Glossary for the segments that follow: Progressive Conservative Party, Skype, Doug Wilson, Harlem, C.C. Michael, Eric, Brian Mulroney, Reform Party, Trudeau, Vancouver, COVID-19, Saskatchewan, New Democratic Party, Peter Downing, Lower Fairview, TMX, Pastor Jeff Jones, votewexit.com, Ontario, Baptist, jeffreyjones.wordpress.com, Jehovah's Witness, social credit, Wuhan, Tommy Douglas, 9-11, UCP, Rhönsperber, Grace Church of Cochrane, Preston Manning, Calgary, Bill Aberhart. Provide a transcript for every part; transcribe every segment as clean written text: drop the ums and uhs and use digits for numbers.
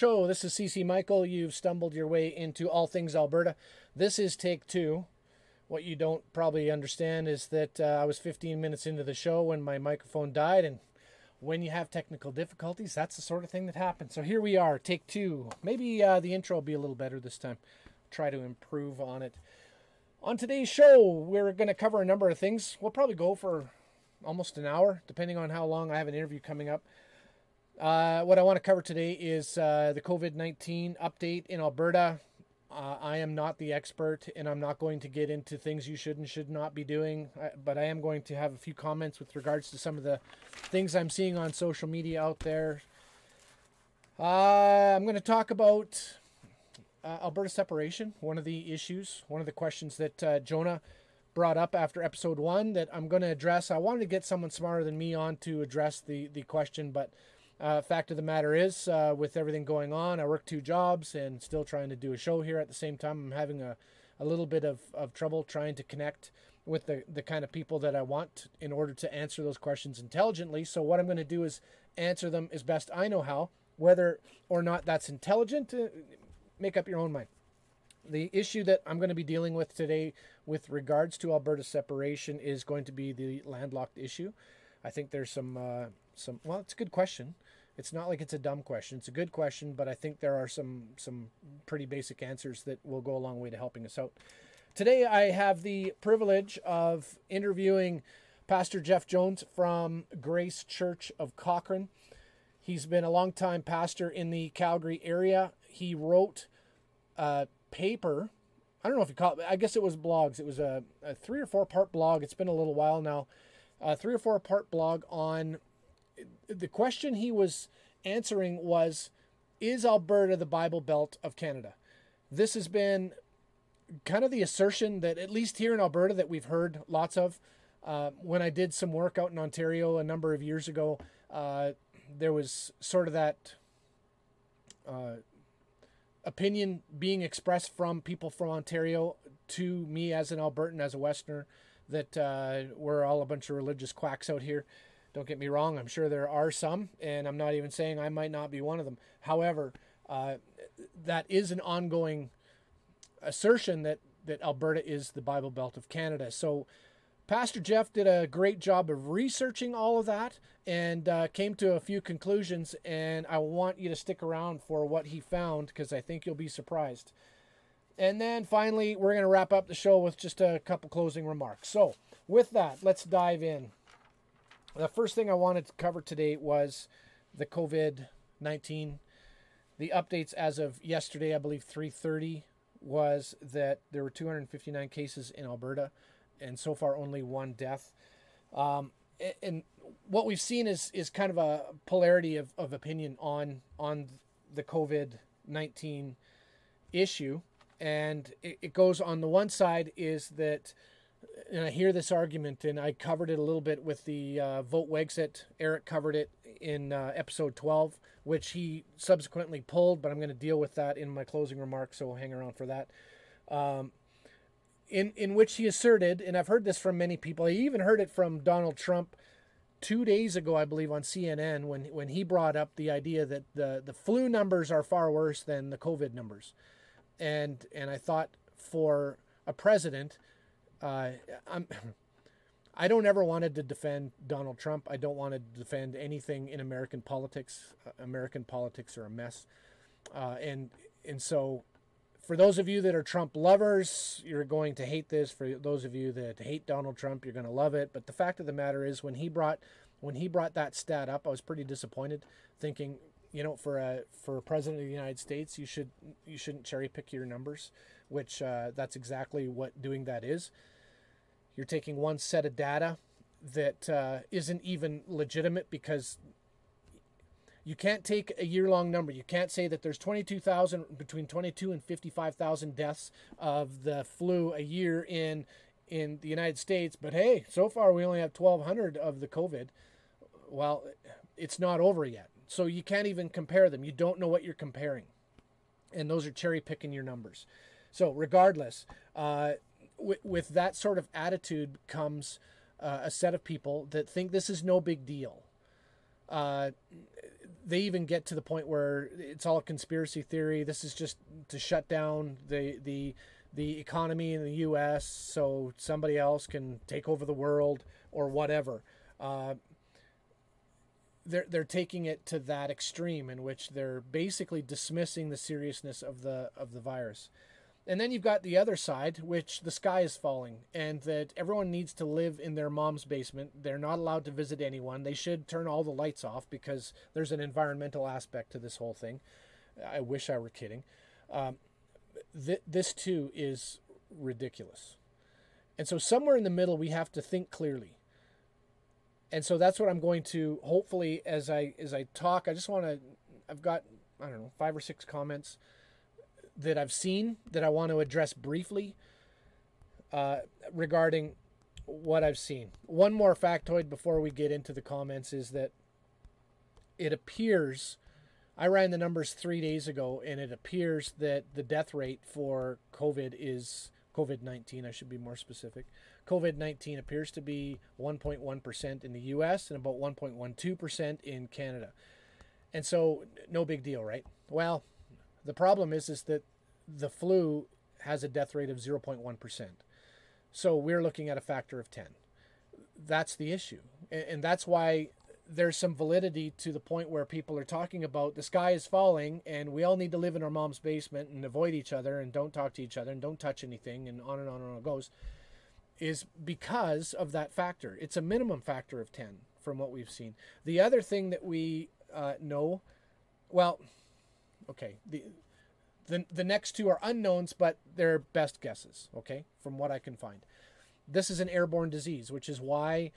show. This is C.C. Michael. You've stumbled your way into All Things Alberta. This is take two. What you don't probably understand is that I was 15 minutes into the show when my microphone died, and when you have technical difficulties, that's the sort of thing that happens. So here we are, take two. Maybe the intro will be a little better this time. Try to improve on it. On today's show, we're going to cover a number of things. We'll probably go for almost an hour, depending on how long. I have an interview coming up. What I want to cover today is the COVID-19 update in Alberta. I am not the expert, and I'm not going to get into things you should and should not be doing, but I am going to have a few comments with regards to some of the things I'm seeing on social media out there. I'm going to talk about Alberta separation, one of the issues, one of the questions that Jonah brought up after episode one that I'm going to address. I wanted to get someone smarter than me on to address the question, but fact of the matter is, with everything going on, I work two jobs and still trying to do a show here at the same time. I'm having a little bit of trouble trying to connect with the kind of people that I want in order to answer those questions intelligently. So what I'm going to do is answer them as best I know how. Whether or not that's intelligent, make up your own mind. The issue that I'm going to be dealing with today with regards to Alberta separation is going to be the landlocked issue. I think there's some, well, it's a good question. It's not like it's a dumb question. It's a good question, but I think there are some pretty basic answers that will go a long way to helping us out. Today, I have the privilege of interviewing Pastor Jeff Jones from Grace Church of Cochrane. He's been a longtime pastor in the Calgary area. He wrote a paper. I don't know if you call it, I guess it was blogs. It was a 3 or 4 part blog. It's been a little while now. A 3 or 4 part blog on... The question he was answering was, is Alberta the Bible Belt of Canada? This has been kind of the assertion that, at least here in Alberta, that we've heard lots of. When I did some work out in Ontario a number of years ago, there was sort of that opinion being expressed from people from Ontario to me as an Albertan, as a Westerner, that we're all a bunch of religious quacks out here. Don't get me wrong, I'm sure there are some, and I'm not even saying I might not be one of them. However, that is an ongoing assertion that Alberta is the Bible Belt of Canada. So Pastor Jeff did a great job of researching all of that and came to a few conclusions, and I want you to stick around for what he found because I think you'll be surprised. And then finally, we're going to wrap up the show with just a couple closing remarks. So with that, let's dive in. The first thing I wanted to cover today was the COVID-19. The updates as of yesterday, I believe 3:30, was that there were 259 cases in Alberta, and so far only one death. And what we've seen is kind of a polarity of opinion on the COVID-19 issue. And it goes on the one side is that... And I hear this argument, and I covered it a little bit with the Vote Wexit. Eric covered it in episode 12, which he subsequently pulled, but I'm going to deal with that in my closing remarks, so hang around for that. In which he asserted, and I've heard this from many people, I even heard it from Donald Trump 2 days ago, I believe, on CNN, when he brought up the idea that the flu numbers are far worse than the COVID numbers. And I thought, for a president... I don't ever wanted to defend Donald Trump. I don't want to defend anything in American politics. American politics are a mess. And so for those of you that are Trump lovers, you're going to hate this. For those of you that hate Donald Trump, you're going to love it. But the fact of the matter is, when he brought that stat up, I was pretty disappointed, thinking, you know, for a president of the United States, you shouldn't cherry pick your numbers, which that's exactly what doing that is. You're taking one set of data that isn't even legitimate, because you can't take a year-long number. You can't say that there's between 22 and 55,000 deaths of the flu a year in the United States, but hey, so far we only have 1,200 of the COVID. Well, it's not over yet. So you can't even compare them. You don't know what you're comparing. And those are cherry-picking your numbers. So regardless, with that sort of attitude comes a set of people that think this is no big deal. they even get to the point where it's all conspiracy theory. This is just to shut down the economy in the U.S. so somebody else can take over the world or whatever. They're taking it to that extreme in which they're basically dismissing the seriousness of the virus. And then you've got the other side, which the sky is falling, and that everyone needs to live in their mom's basement. They're not allowed to visit anyone. They should turn all the lights off because there's an environmental aspect to this whole thing. I wish I were kidding. This too is ridiculous. And so somewhere in the middle, we have to think clearly. And so that's what I'm going to, hopefully, as I talk, I just want to, I've got, I don't know, 5 or 6 comments that I've seen that I want to address briefly regarding what I've seen. One more factoid before we get into the comments is that it appears, I ran the numbers 3 days ago, and it appears that the death rate for COVID is, COVID-19, I should be more specific. COVID-19 appears to be 1.1% in the US and about 1.12% in Canada. And so no big deal, right? Well, the problem is that the flu has a death rate of 0.1%. So we're looking at a factor of 10. That's the issue. And that's why there's some validity to the point where people are talking about the sky is falling and we all need to live in our mom's basement and avoid each other and don't talk to each other and don't touch anything and on and on and on it goes, is because of that factor. It's a minimum factor of 10 from what we've seen. The other thing that we know, well... Okay, the next two are unknowns, but they're best guesses, okay, from what I can find. This is an airborne disease, which is why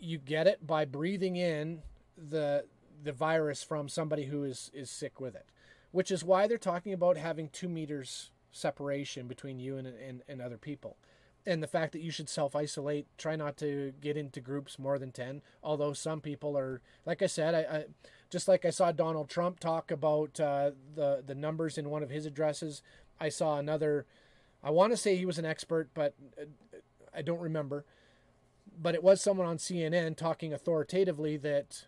you get it by breathing in the virus from somebody who is sick with it, which is why they're talking about having 2 meters separation between you and other people. And the fact that you should self-isolate, try not to get into groups more than 10, although some people are, like I said, I just like I saw Donald Trump talk about the numbers in one of his addresses, I saw another, I want to say he was an expert, but I don't remember, but it was someone on CNN talking authoritatively that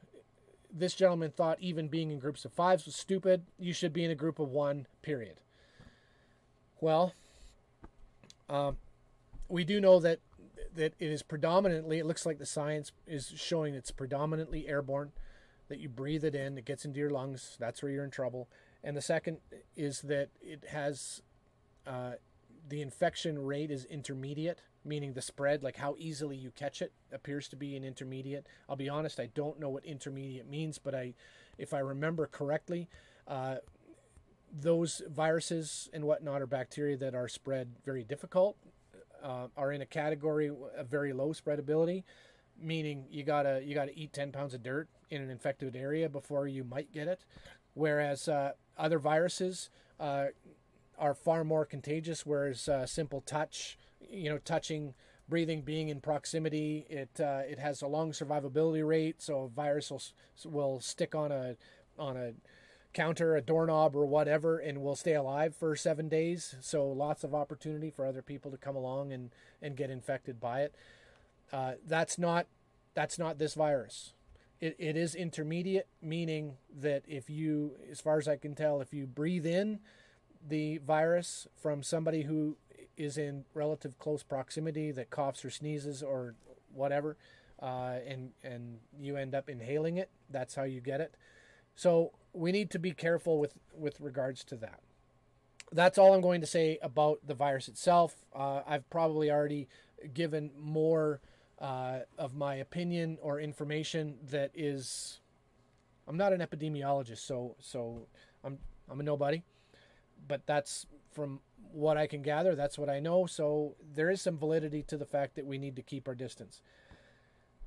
this gentleman thought even being in groups of 5s was stupid, you should be in a group of 1, period. Well, we do know that it is predominantly, it looks like the science is showing it's predominantly airborne, that you breathe it in, it gets into your lungs, that's where you're in trouble. And the second is that it has, the infection rate is intermediate, meaning the spread, like how easily you catch it, appears to be an intermediate. I'll be honest, I don't know what intermediate means, but if I remember correctly, those viruses and whatnot or bacteria that are spread very difficult, are in a category of very low spreadability, meaning you gotta eat 10 pounds of dirt in an infected area before you might get it, whereas other viruses are far more contagious, whereas simple touch, touching, breathing, being in proximity, it has a long survivability rate, so a virus will stick on a counter, a doorknob or whatever, and will stay alive for 7 days. So lots of opportunity for other people to come along and get infected by it. That's not this virus. It is intermediate, meaning that if you, as far as I can tell, if you breathe in the virus from somebody who is in relative close proximity that coughs or sneezes or whatever, and you end up inhaling it, that's how you get it. So we need to be careful with regards to that. That's all I'm going to say about the virus itself. I've probably already given more of my opinion or information that is... I'm not an epidemiologist, so I'm a nobody. But that's from what I can gather. That's what I know. So there is some validity to the fact that we need to keep our distance.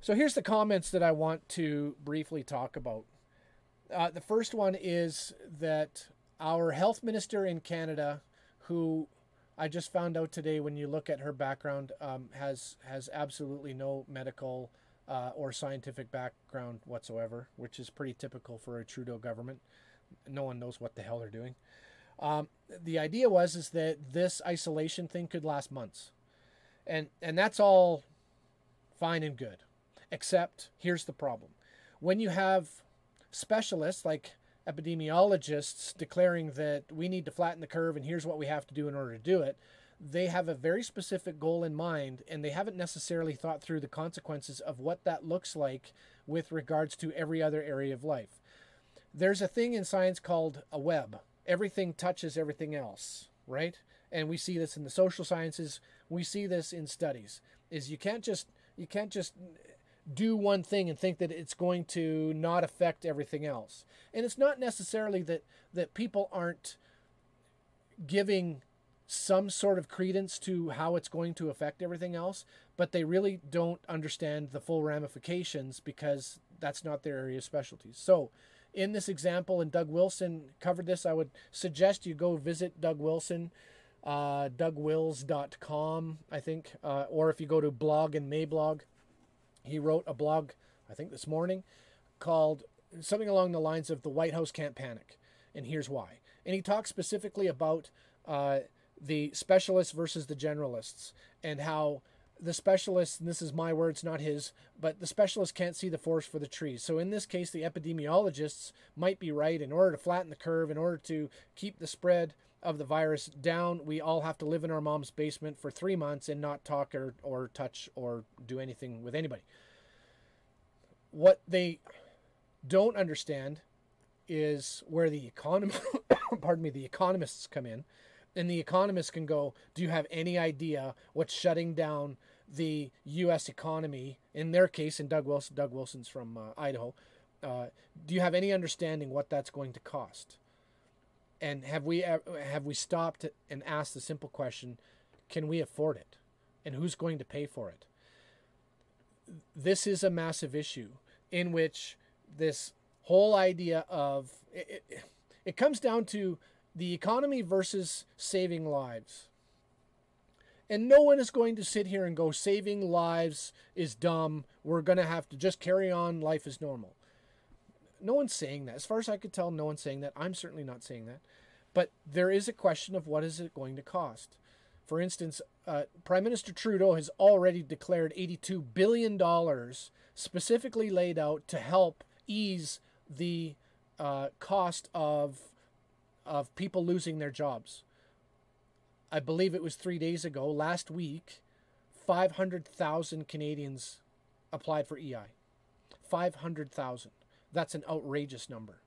So here's the comments that I want to briefly talk about. The first one is that our health minister in Canada, who I just found out today, when you look at her background, has absolutely no medical or scientific background whatsoever, which is pretty typical for a Trudeau government. No one knows what the hell they're doing. The idea is that this isolation thing could last months, and that's all fine and good, except here's the problem: when you have specialists like epidemiologists declaring that we need to flatten the curve and here's what we have to do in order to do it, they have a very specific goal in mind, and they haven't necessarily thought through the consequences of what that looks like with regards to every other area of life. There's a thing in science called a web. Everything touches everything else, right? And we see this in the social sciences. We see this in studies, is you can't just do one thing and think that it's going to not affect everything else. And it's not necessarily that people aren't giving some sort of credence to how it's going to affect everything else, but they really don't understand the full ramifications because that's not their area of specialty. So in this example, and Doug Wilson covered this, I would suggest you go visit Doug Wilson, DougWills.com, I think, or if you go to blog and Mayblog, he wrote a blog, I think this morning, called something along the lines of The White House Can't Panic, and here's why. And he talks specifically about the specialists versus the generalists, and how the specialists, and this is my words, not his, but the specialists can't see the forest for the trees. So in this case, the epidemiologists might be right. In order to flatten the curve, in order to keep the spread of the virus down, we all have to live in our mom's basement for 3 months and not talk or touch or do anything with anybody. What they don't understand is where the economists come in. And the economists can go, do you have any idea what's shutting down the U.S. economy? In their case, and Doug Wilson's from Idaho. Do you have any understanding what that's going to cost? And have we stopped and asked the simple question, can we afford it? And who's going to pay for it? This is a massive issue in which this whole idea of... It comes down to the economy versus saving lives. And no one is going to sit here and go, saving lives is dumb. We're going to have to just carry on. Life is normal. No one's saying that. As far as I could tell, no one's saying that. I'm certainly not saying that. But there is a question of what is it going to cost. For instance, Prime Minister Trudeau has already declared $82 billion specifically laid out to help ease the cost of people losing their jobs. I believe it was 3 days ago, last week, 500,000 Canadians applied for EI. 500,000. That's an outrageous number.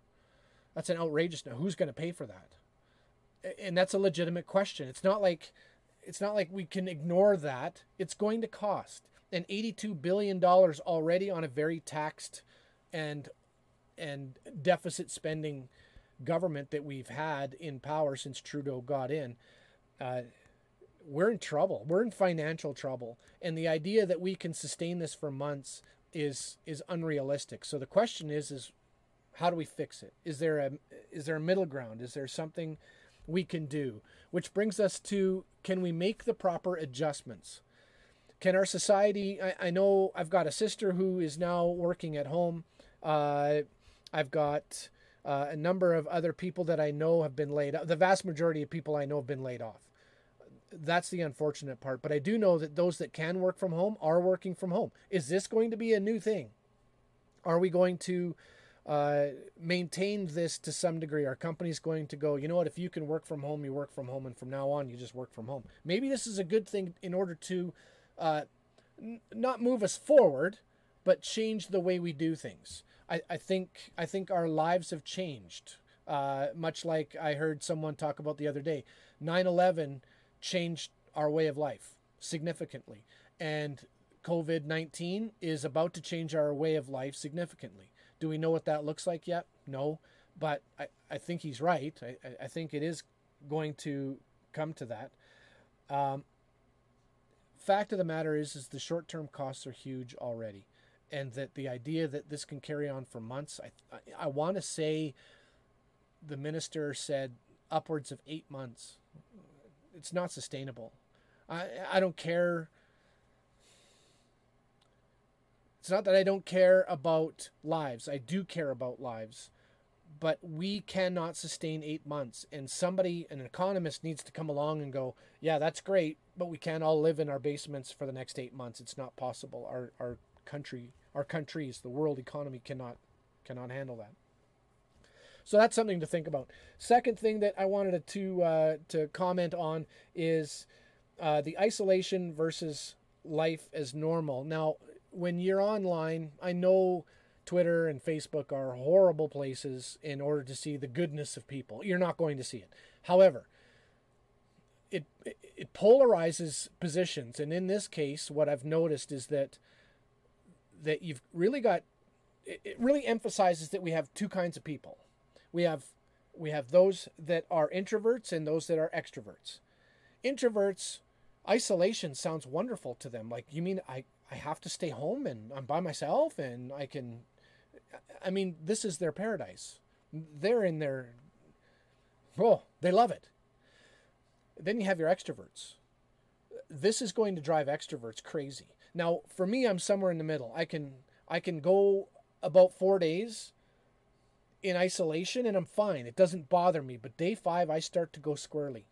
That's an outrageous number. Who's going to pay for that? And that's a legitimate question. It's not like we can ignore that. It's going to cost. And $82 billion already on a very taxed and deficit spending government that we've had in power since Trudeau got in. We're in trouble. We're in financial trouble. And the idea that we can sustain this for months is unrealistic. So the question is how do we fix it? Is there a middle ground? Is there something we can do? Which brings us to, can we make the proper adjustments? Can our society, I know I've got a sister who is now working at home. I've got a number of other people that I know have been laid off. The vast majority of people I know have been laid off. That's the unfortunate part. But I do know that those that can work from home are working from home. Is this going to be a new thing? Are we going to maintain this to some degree? Are companies going to go, you know what, if you can work from home, you work from home, and from now on, you just work from home? Maybe this is a good thing in order to not move us forward, but change the way we do things. I think our lives have changed, much like I heard someone talk about the other day. 9-11 changed our way of life significantly, and COVID-19 is about to change our way of life significantly. Do we know what that looks like yet? No, but I think he's right. I think it is going to come to that. Fact of the matter is the short-term costs are huge already. And that the idea that this can carry on for months, I want to say the minister said upwards of 8 months. It's not sustainable. I don't care. It's not that I don't care about lives. I do care about lives. But we cannot sustain 8 months. And somebody, an economist, needs to come along and go, yeah, that's great, but we can't all live in our basements for the next 8 months. It's not possible. Our countries, the world economy cannot handle that. So that's something to think about. Second thing that I wanted to comment on is the isolation versus life as normal. Now, when you're online, I know Twitter and Facebook are horrible places in order to see the goodness of people. You're not going to see it. However, it polarizes positions. And in this case, what I've noticed is that you've really got, it really emphasizes that we have two kinds of people. We have those that are introverts and those that are extroverts. Introverts, isolation sounds wonderful to them. Like, you mean I have to stay home and I'm by myself and I mean, this is their paradise. They're in their, oh, they love it. Then you have your extroverts. This is going to drive extroverts crazy. Now, for me, I'm somewhere in the middle. I can go about 4 days in isolation and I'm fine. It doesn't bother me. But day 5, I start to go squirrely.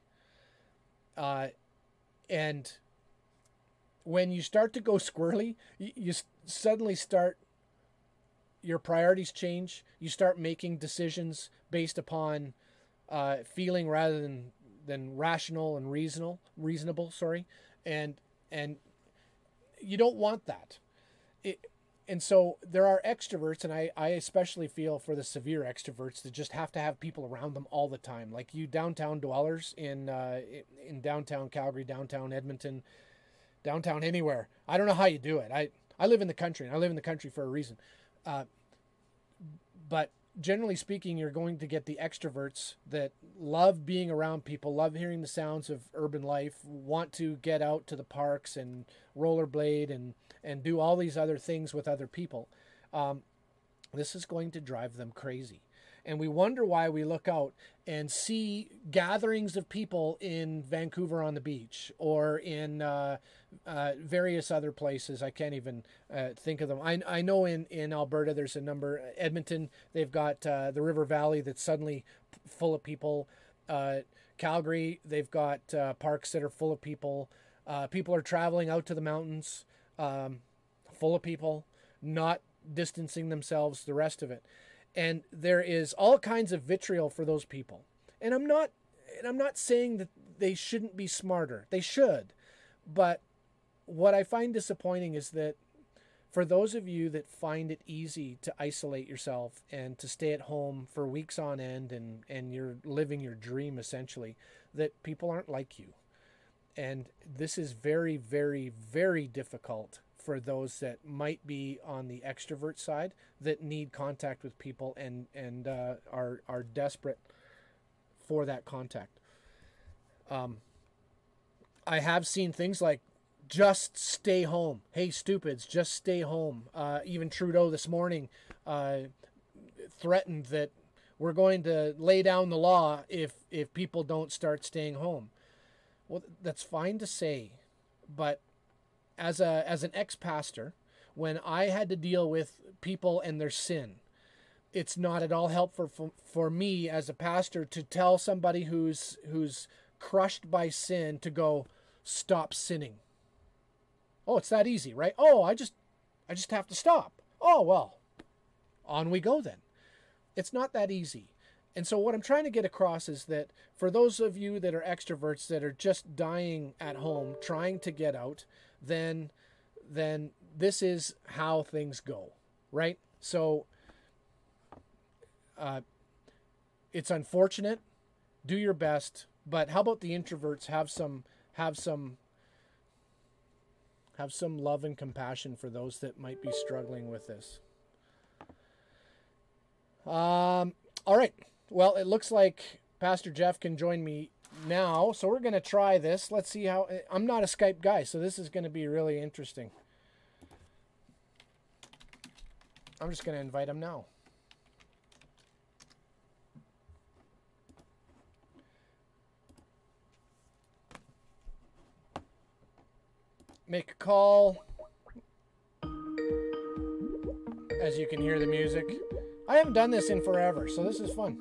And when you start to go squirrely, you suddenly start, your priorities change. You start making decisions based upon feeling rather than rational and reasonable. And you don't want that. And so there are extroverts, and I especially feel for the severe extroverts that just have to have people around them all the time. Like you downtown dwellers in downtown Calgary, downtown Edmonton, downtown anywhere. I don't know how you do it. I live in the country, and I live in the country for a reason. But generally speaking, you're going to get the extroverts that love being around people, love hearing the sounds of urban life, want to get out to the parks and rollerblade and do all these other things with other people. This is going to drive them crazy. And we wonder why we look out and see gatherings of people in Vancouver on the beach or in various other places. I can't even think of them. I know in Alberta there's a number. Edmonton, they've got the River Valley that's suddenly full of people. Calgary, they've got parks that are full of people. People are traveling out to the mountains, full of people, not distancing themselves, the rest of it. And there is all kinds of vitriol for those people. And I'm not saying that they shouldn't be smarter. They should. But what I find disappointing is that for those of you that find it easy to isolate yourself and to stay at home for weeks on end and you're living your dream essentially, that people aren't like you. And this is very, very, very difficult for those that might be on the extrovert side that need contact with people and are desperate for that contact. I have seen things like, just stay home. Hey, stupids, just stay home. Even Trudeau this morning threatened that we're going to lay down the law if people don't start staying home. Well, that's fine to say, but as an ex-pastor, when I had to deal with people and their sin, it's not at all helpful for me as a pastor to tell somebody who's crushed by sin to go, stop sinning. Oh, it's that easy, right? Oh, I just have to stop. Oh, well, on we go then. It's not that easy. And so what I'm trying to get across is that for those of you that are extroverts that are just dying at home, trying to get out, then this is how things go, right? So it's unfortunate. Do your best, but how about the introverts? Have some love and compassion for those that might be struggling with this. All right. Well, it looks like Pastor Jeff can join me now, so we're going to try this. Let's see how... I'm not a Skype guy, so this is going to be really interesting. I'm just going to invite him now. Make a call. As you can hear the music. I haven't done this in forever, so this is fun.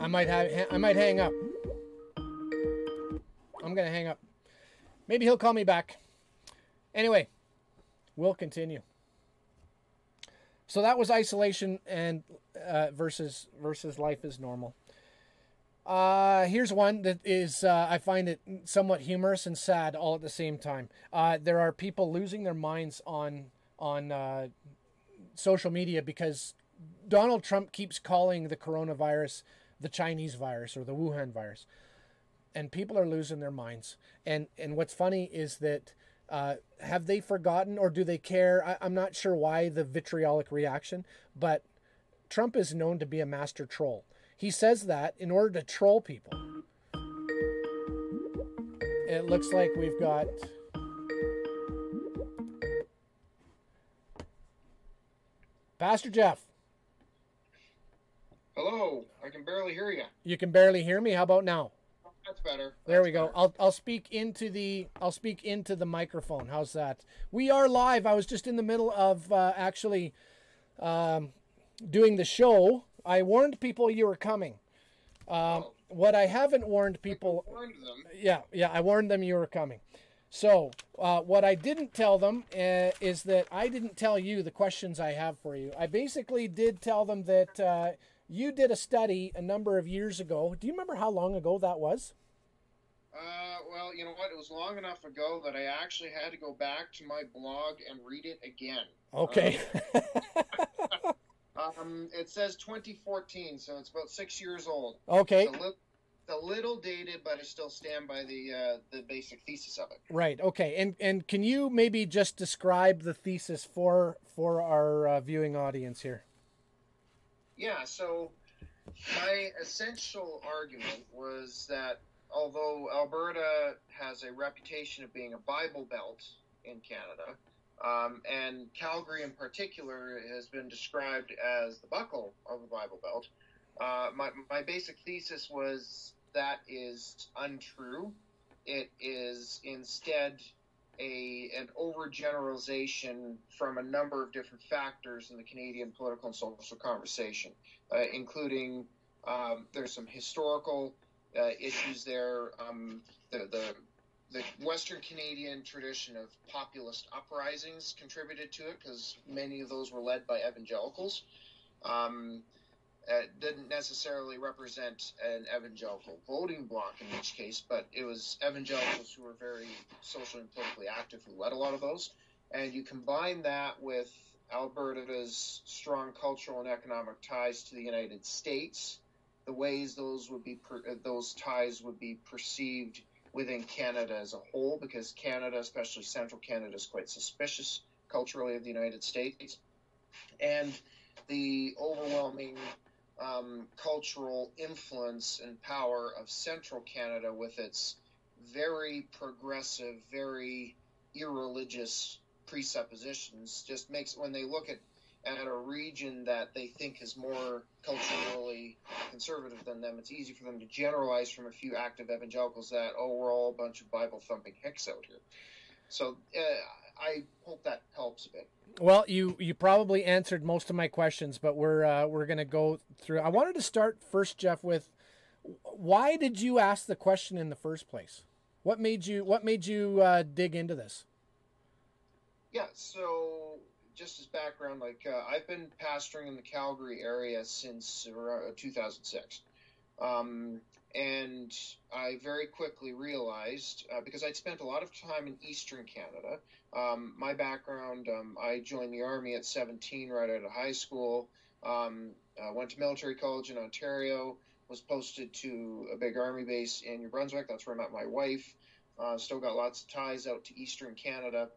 I might hang up. I'm I'm going to hang up. Maybe he'll call me back. Anyway, we'll continue. So that was isolation and versus life as normal. Here's one that is, I find it somewhat humorous and sad all at the same time. There are people losing their minds on social media because Donald Trump keeps calling the coronavirus the Chinese virus or the Wuhan virus. And people are losing their minds. And what's funny is that have they forgotten or do they care? I'm not sure why the vitriolic reaction, but Trump is known to be a master troll. He says that in order to troll people. It looks like we've got... Pastor Jeff. Hello. I can barely hear you. You can barely hear me? How about now? That's better. There we go. I'll speak into the microphone. How's that? We are live. I was just in the middle of doing the show. I warned people you were coming. What I haven't warned people. I warned them. Yeah. I warned them you were coming. So what I didn't tell them is that I didn't tell you the questions I have for you. I basically did tell them that you did a study a number of years ago. Do you remember how long ago that was? Well, you know what? It was long enough ago that I actually had to go back to my blog and read it again. Okay. It says 2014, so it's about 6 years old. Okay. It's a little dated, but I still stand by the basic thesis of it. Right. Okay. And can you maybe just describe the thesis for our viewing audience here? Yeah. So my essential argument was that although Alberta has a reputation of being a Bible Belt in Canada. And Calgary in particular has been described as the buckle of the Bible Belt. My basic thesis was that is untrue. It is instead an overgeneralization from a number of different factors in the Canadian political and social conversation, including there's some historical issues there. The Western Canadian tradition of populist uprisings contributed to it because many of those were led by evangelicals. It didn't necessarily represent an evangelical voting bloc in each case, but it was evangelicals who were very socially and politically active who led a lot of those. And you combine that with Alberta's strong cultural and economic ties to the United States, the ways those ties would be perceived within Canada as a whole, because Canada, especially central Canada, is quite suspicious culturally of the United States, and the overwhelming cultural influence and power of central Canada with its very progressive, very irreligious presuppositions just makes, when they look at a region that they think is more culturally conservative than them, it's easy for them to generalize from a few active evangelicals that, oh, we're all a bunch of Bible-thumping hicks out here. So I hope that helps a bit. Well, you probably answered most of my questions, but we're going to go through. I wanted to start first, Jeff, with why did you ask the question in the first place? What made you dig into this? Yeah, so... just as background, I've been pastoring in the Calgary area since 2006. And I very quickly realized, because I'd spent a lot of time in Eastern Canada, my background, I joined the Army at 17 right out of high school, went to military college in Ontario, was posted to a big Army base in New Brunswick. That's where I met my wife. Still got lots of ties out to Eastern Canada.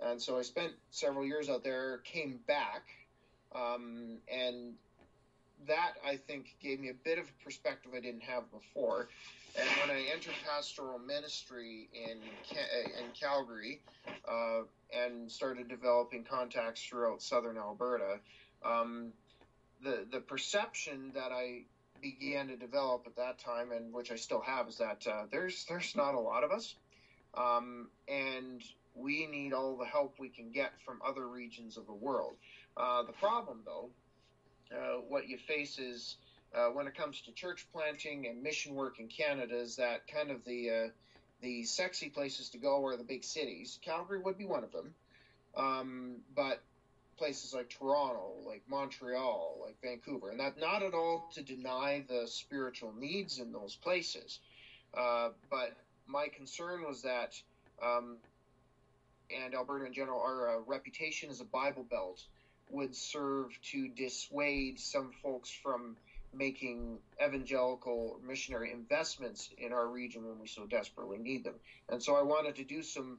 And so I spent several years out there, came back, and that, I think, gave me a bit of perspective I didn't have before. And when I entered pastoral ministry in Calgary and started developing contacts throughout southern Alberta, the perception that I began to develop at that time, and which I still have, is that there's not a lot of us, and we need all the help we can get from other regions of the world. The problem, though, what you face is when it comes to church planting and mission work in Canada is that kind of the the sexy places to go are the big cities. Calgary would be one of them. But places like Toronto, like Montreal, like Vancouver, and that not at all to deny the spiritual needs in those places. But my concern was that, and Alberta in general, our reputation as a Bible Belt would serve to dissuade some folks from making evangelical missionary investments in our region when we so desperately need them. And so I wanted to do some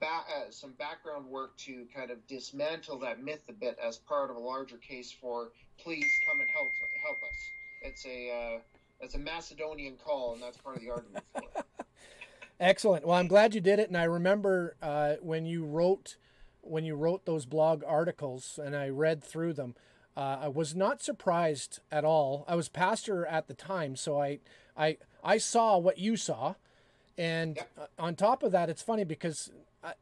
background work to kind of dismantle that myth a bit as part of a larger case for please come and help us. It's a Macedonian call, and that's part of the argument for it. Excellent. Well, I'm glad you did it, and I remember when you wrote those blog articles, and I read through them. I was not surprised at all. I was pastor at the time, so I saw what you saw. And on top of that, it's funny because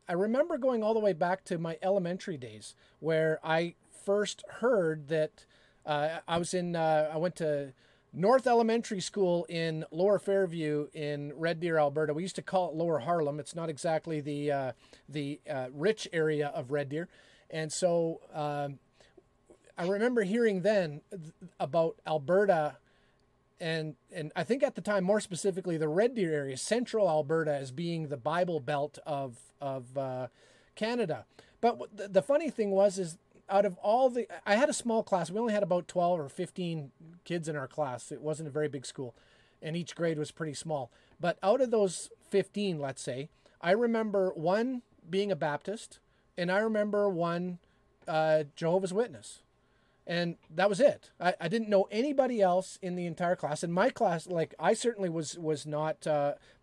I remember going all the way back to my elementary days where I first heard that I went to North Elementary School in Lower Fairview in Red Deer, Alberta. We used to call it Lower Harlem. It's not exactly the rich area of Red Deer. And so I remember hearing then about Alberta. And I think at the time, more specifically, the Red Deer area, central Alberta, as being the Bible Belt of Canada. But the funny thing was out of all the... I had a small class. We only had about 12 or 15 kids in our class. It wasn't a very big school, and each grade was pretty small. But out of those 15, let's say, I remember one being a Baptist, and I remember one Jehovah's Witness. And that was it. I didn't know anybody else in the entire class. In my class, like, I certainly was not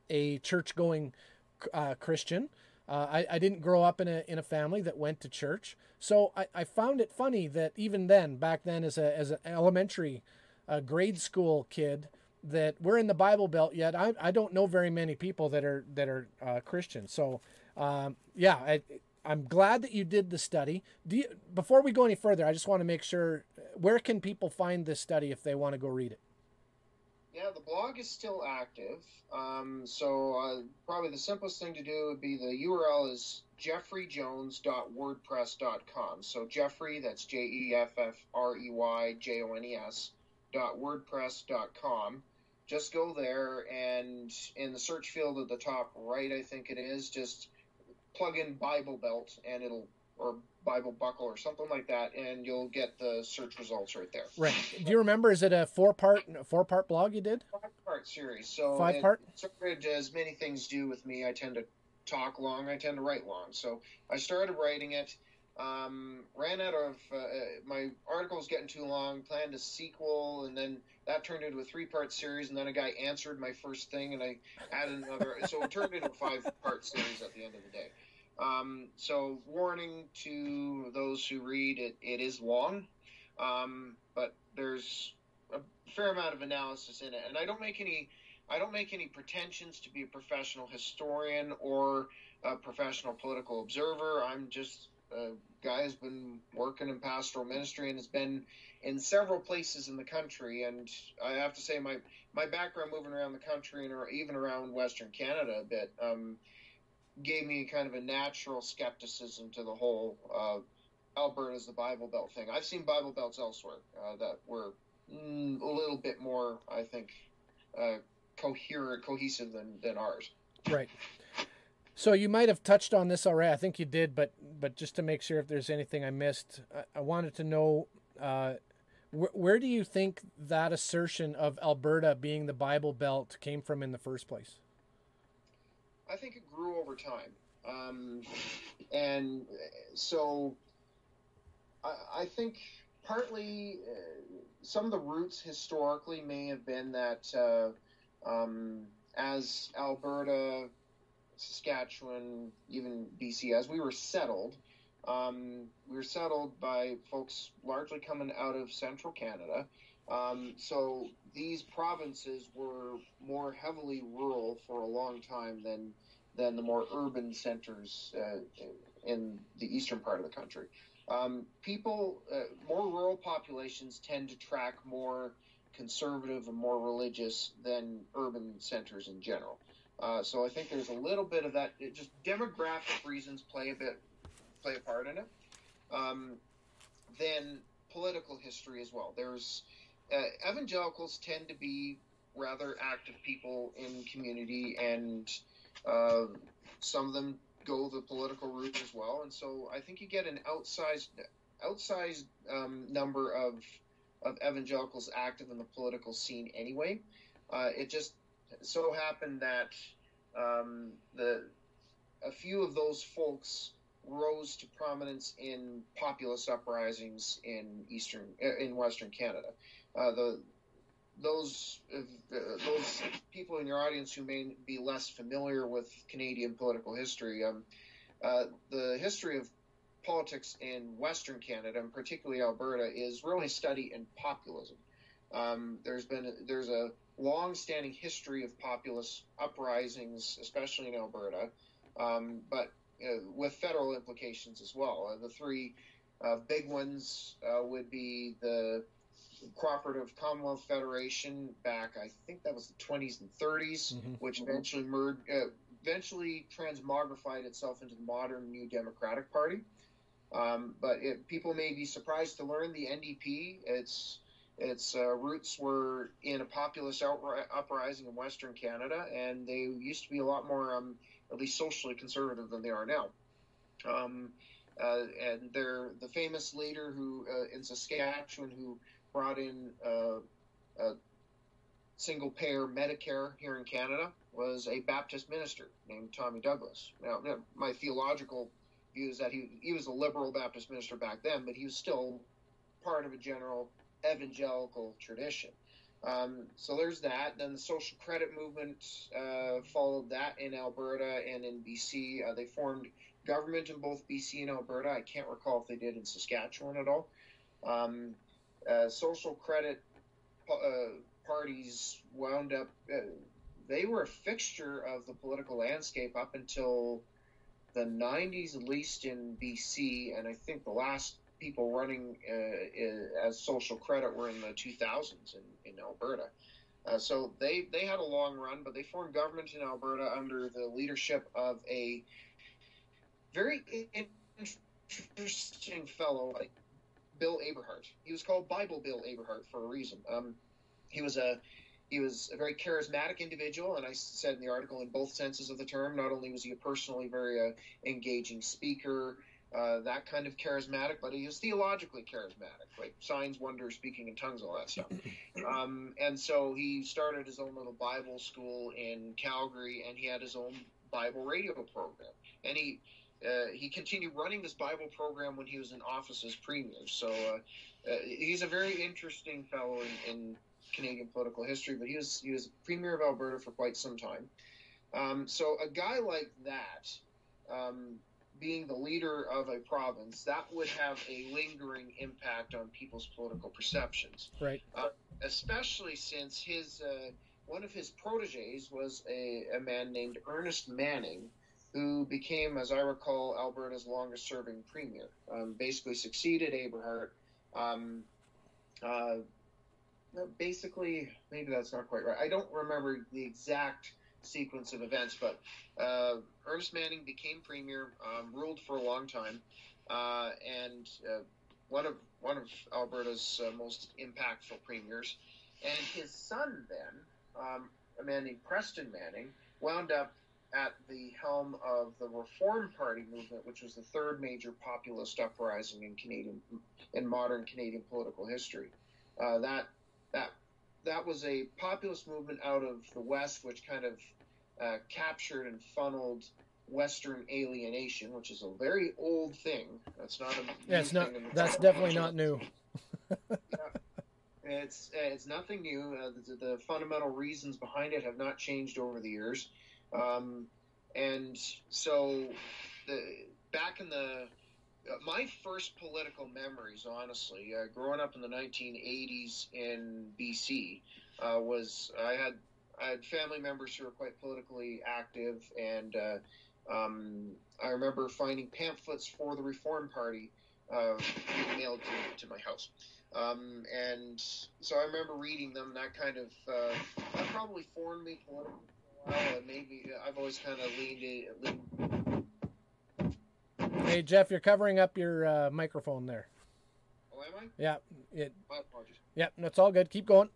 a church-going Christian. I didn't grow up in a family that went to church. So I found it funny that even then, back then as an elementary grade school kid, that we're in the Bible Belt yet. I don't know very many people that are Christian. So, I'm glad that you did the study. Before we go any further, I just want to make sure, where can people find this study if they want to go read it? Yeah, the blog is still active. So probably the simplest thing to do would be the URL is jeffreyjones.wordpress.com. So Jeffrey, that's jeffreyjones.wordpress.com. Just go there, and in the search field at the top right, I think it is, just plug in Bible Belt and or Bible Buckle or something like that, and you'll get the search results right there. Right. Do you remember? Is it a four-part blog you did? Five-part series. So five-part. As many things do with me, I tend to talk long. I tend to write long. So I started writing it. Ran out of my articles getting too long. Planned a sequel, and then that turned into a 3-part series. And then a guy answered my first thing, and I added another. So it turned into a 5-part series at the end of the day. So warning to those who read it: it is long, but there's a fair amount of analysis in it. And I don't make any pretensions to be a professional historian or a professional political observer. I'm just a guy who's been working in pastoral ministry and has been in several places in the country. And I have to say my background moving around the country and or even around Western Canada a bit gave me kind of a natural skepticism to the whole Alberta's the Bible Belt thing. I've seen Bible Belts elsewhere that were a little bit more, I think, cohesive than ours. Right. So you might have touched on this already. I think you did, but just to make sure if there's anything I missed, I wanted to know where do you think that assertion of Alberta being the Bible Belt came from in the first place? I think it grew over time. And so I think partly some of the roots historically may have been that as Alberta, Saskatchewan, even BC, as we were settled by folks largely coming out of central Canada. So these provinces were more heavily rural for a long time than the more urban centers in the eastern part of the country. More rural populations tend to track more conservative and more religious than urban centers in general. So I think there's a little bit of that. It just demographic reasons play a part in it. Then political history as well. There's evangelicals tend to be rather active people in community, and some of them go the political route as well. And so I think you get an outsized number of evangelicals active in the political scene anyway. It just so happened that a few of those folks rose to prominence in populist uprisings in Western Canada. Those people in your audience who may be less familiar with Canadian political history, the history of politics in Western Canada, and particularly Alberta, is really studied in populism. There's a long-standing history of populist uprisings, especially in Alberta, but with federal implications as well. The three big ones would be the Cooperative Commonwealth Federation back, I think that was the 20s and 30s, mm-hmm. which eventually merged, eventually transmogrified itself into the modern New Democratic Party. But people may be surprised to learn the NDP, its roots were in a populist uprising in Western Canada, and they used to be a lot more, at least socially conservative than they are now. And they're the famous leader who in Saskatchewan who brought in a single-payer Medicare here in Canada was a Baptist minister named Tommy Douglas. Now, my theological view is that he was a liberal Baptist minister back then, but he was still part of a general evangelical tradition. So there's that. Then the social credit movement followed that in Alberta and in BC. They formed government in both BC and Alberta. I can't recall if they did in Saskatchewan at all. Social credit parties wound up, they were a fixture of the political landscape up until the 90s, at least in BC, and I think the last people running as social credit were in the 2000s in Alberta. So they had a long run, but they formed government in Alberta under the leadership of a very interesting fellow, like Bill Aberhart. He was called Bible Bill Aberhart for a reason. He was a very charismatic individual, and I said in the article, in both senses of the term. Not only was he a personally very engaging speaker, that kind of charismatic, but he was theologically charismatic, like signs, wonders, speaking in tongues, all that stuff. And so he started his own little Bible school in Calgary, and he had his own Bible radio program. And he continued running this Bible program when he was in office as premier. So he's a very interesting fellow in Canadian political history, but he was premier of Alberta for quite some time. So a guy like that, being the leader of a province, that would have a lingering impact on people's political perceptions. Right. Especially since one of his proteges was a man named Ernest Manning, who became, as I recall, Alberta's longest-serving premier. Basically succeeded Aberhart. Basically, maybe that's not quite right. I don't remember the exact sequence of events, but Ernest Manning became premier, ruled for a long time, and one of Alberta's most impactful premiers. And his son then, a man named Preston Manning, wound up at the helm of the Reform Party movement, which was the third major populist uprising in modern Canadian political history. That was a populist movement out of the West, which kind of captured and funneled Western alienation, which is a very old thing. That's not a new thing. That's definitely not new. Yeah. It's nothing new. The fundamental reasons behind it have not changed over the years, and so back in the my first political memories, honestly, growing up in the 1980s in BC, I had family members who were quite politically active, and I remember finding pamphlets for the Reform Party mailed to my house. And so I remember reading them. That probably formed me politically for a Maybe I've always kind of leaned in. Hey Jeff, you're covering up your microphone there. Oh, am I? Yeah. My apologies. Yeah, that's all good. Keep going.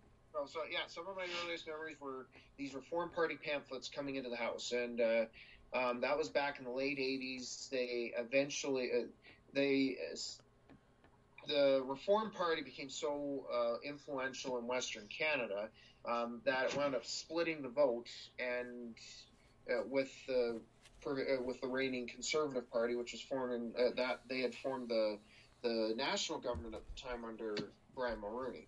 So yeah, some of my earliest memories were these Reform Party pamphlets coming into the house, and that was back in the late '80s. They eventually, the Reform Party became so influential in Western Canada that it wound up splitting the vote, and with the reigning Conservative Party, which was forming that they had formed the national government at the time under Brian Mulroney.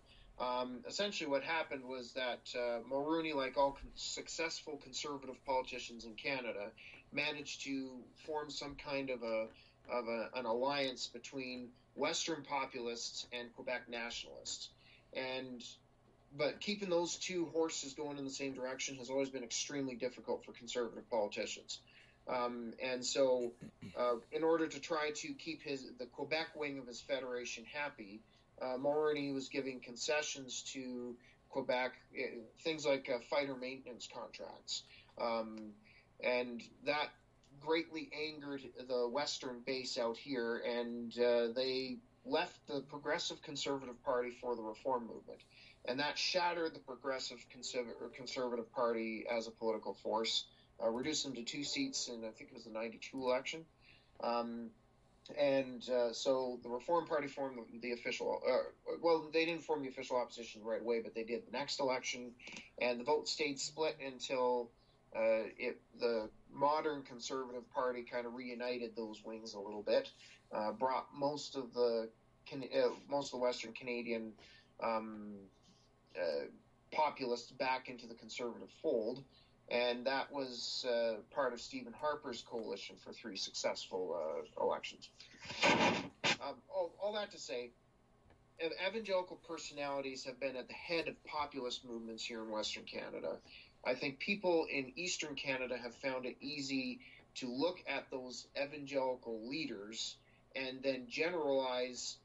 Essentially what happened was that Mulroney, like all successful conservative politicians in Canada, managed to form some kind of an alliance between Western populists and Quebec nationalists. But keeping those two horses going in the same direction has always been extremely difficult for conservative politicians. And so in order to try to keep the Quebec wing of his federation happy, Mulroney was giving concessions to Quebec, things like fighter maintenance contracts, and that greatly angered the Western base out here, and they left the Progressive Conservative Party for the Reform movement, and that shattered the Progressive Conservative Party as a political force, reduced them to 2 seats in, I think it was the 92 election. So the Reform Party formed the official, well, they didn't form the official opposition right away, but they did the next election, and the vote stayed split until the modern Conservative Party kind of reunited those wings a little bit, brought most of the Western Canadian populists back into the Conservative fold, and that was part of Stephen Harper's coalition for 3 successful elections. All that to say, evangelical personalities have been at the head of populist movements here in Western Canada. I think people in Eastern Canada have found it easy to look at those evangelical leaders and then generalize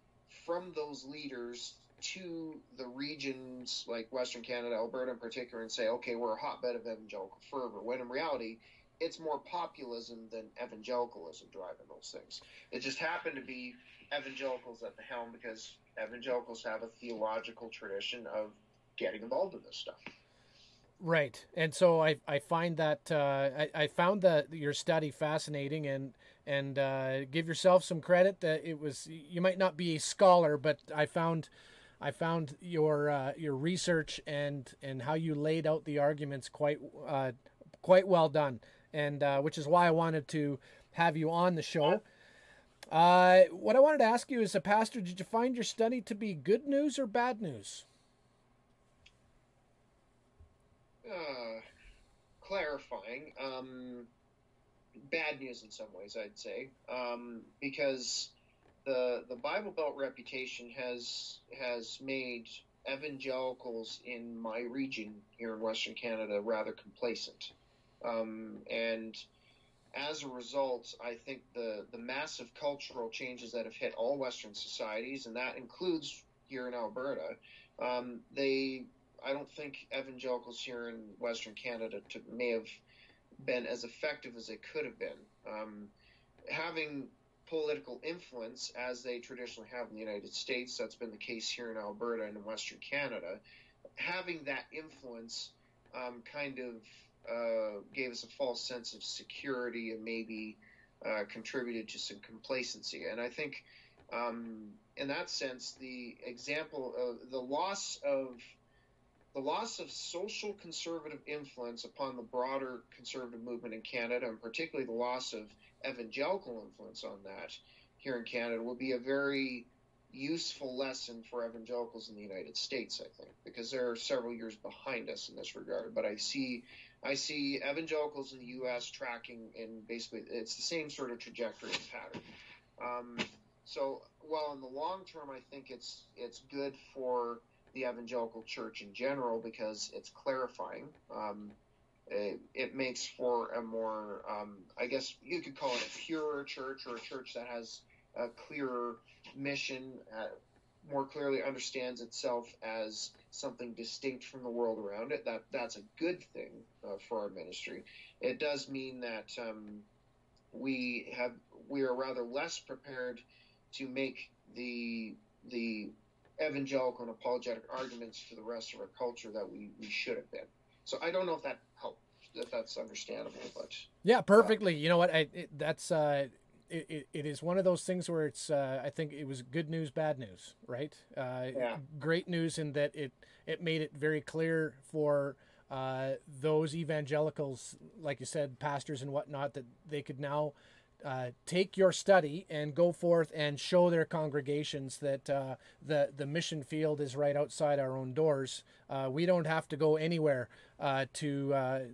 from those leaders to the regions like Western Canada, Alberta in particular, and say, okay, we're a hotbed of evangelical fervor, when in reality, it's more populism than evangelicalism driving those things. It just happened to be evangelicals at the helm because evangelicals have a theological tradition of getting involved in this stuff. Right. And so I find that I found that your study fascinating, and give yourself some credit that it was, you might not be a scholar, but I found your research and how you laid out the arguments quite well done, and which is why I wanted to have you on the show. What I wanted to ask you as a pastor, did you find your study to be good news or bad news? Clarifying. Bad news in some ways, I'd say, because the Bible Belt reputation has made evangelicals in my region here in Western Canada rather complacent, and as a result, I think the massive cultural changes that have hit all Western societies, and that includes here in Alberta, I don't think evangelicals here in Western Canada may have been as effective as they could have been, having political influence as they traditionally have in the United States. That's been the case here in Alberta and in Western Canada. Having that influence kind of gave us a false sense of security and maybe contributed to some complacency. And I think in that sense, the example of the loss of social conservative influence upon the broader conservative movement in Canada, and particularly the loss of evangelical influence on that here in Canada, will be a very useful lesson for evangelicals in the United States, I think, because they're several years behind us in this regard. But I see evangelicals in the U.S. tracking in basically it's the same sort of trajectory and pattern. So while in the long term, I think it's good for the evangelical church in general because it's clarifying. It makes for a more, I guess you could call it a purer church, or a church that has a clearer mission, more clearly understands itself as something distinct from the world around it, that's a good thing for our ministry. It does mean that we are rather less prepared to make the evangelical and apologetic arguments for the rest of our culture that we should have been. So I don't know if that helped, if that's understandable, but yeah, perfectly. You know what? It is one of those things where it's, I think it was good news, bad news, right? Yeah. Great news in that it made it very clear for those evangelicals, like you said, pastors and whatnot, that they could now take your study and go forth and show their congregations that the mission field is right outside our own doors. We don't have to go anywhere to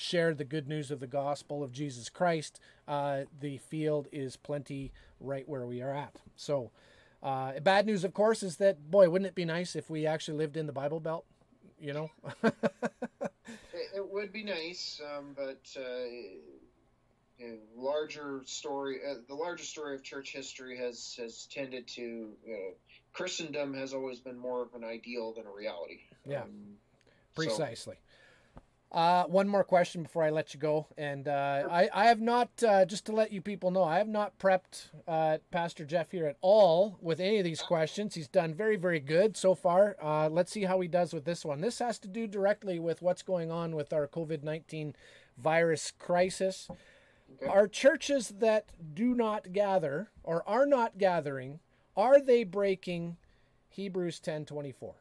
share the good news of the gospel of Jesus Christ. The field is plenty right where we are at. So bad news, of course, is that, boy, wouldn't it be nice if we actually lived in the Bible Belt? You know, it would be nice, but the larger story of church history has tended to, Christendom has always been more of an ideal than a reality. Yeah, precisely. So. One more question before I let you go. And I have not, just to let you people know, I have not prepped Pastor Jeff here at all with any of these questions. He's done very, very good so far. Let's see how he does with this one. This has to do directly with what's going on with our COVID-19 virus crisis. Okay. Are churches that do not gather or are not gathering, are they breaking Hebrews 10:24?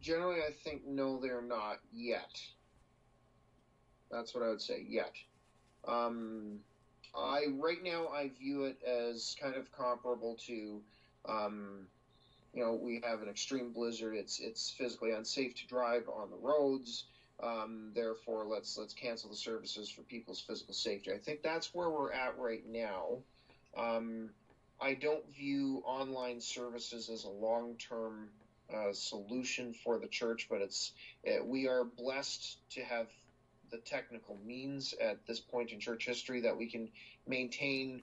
Generally, I think, no, they're not yet. That's what I would say, yet. Right now, I view it as kind of comparable to, we have an extreme blizzard. It's physically unsafe to drive on the roads. Therefore, let's cancel the services for people's physical safety. I think that's where we're at right now. I don't view online services as a long-term solution for the church, but we are blessed to have the technical means at this point in church history that we can maintain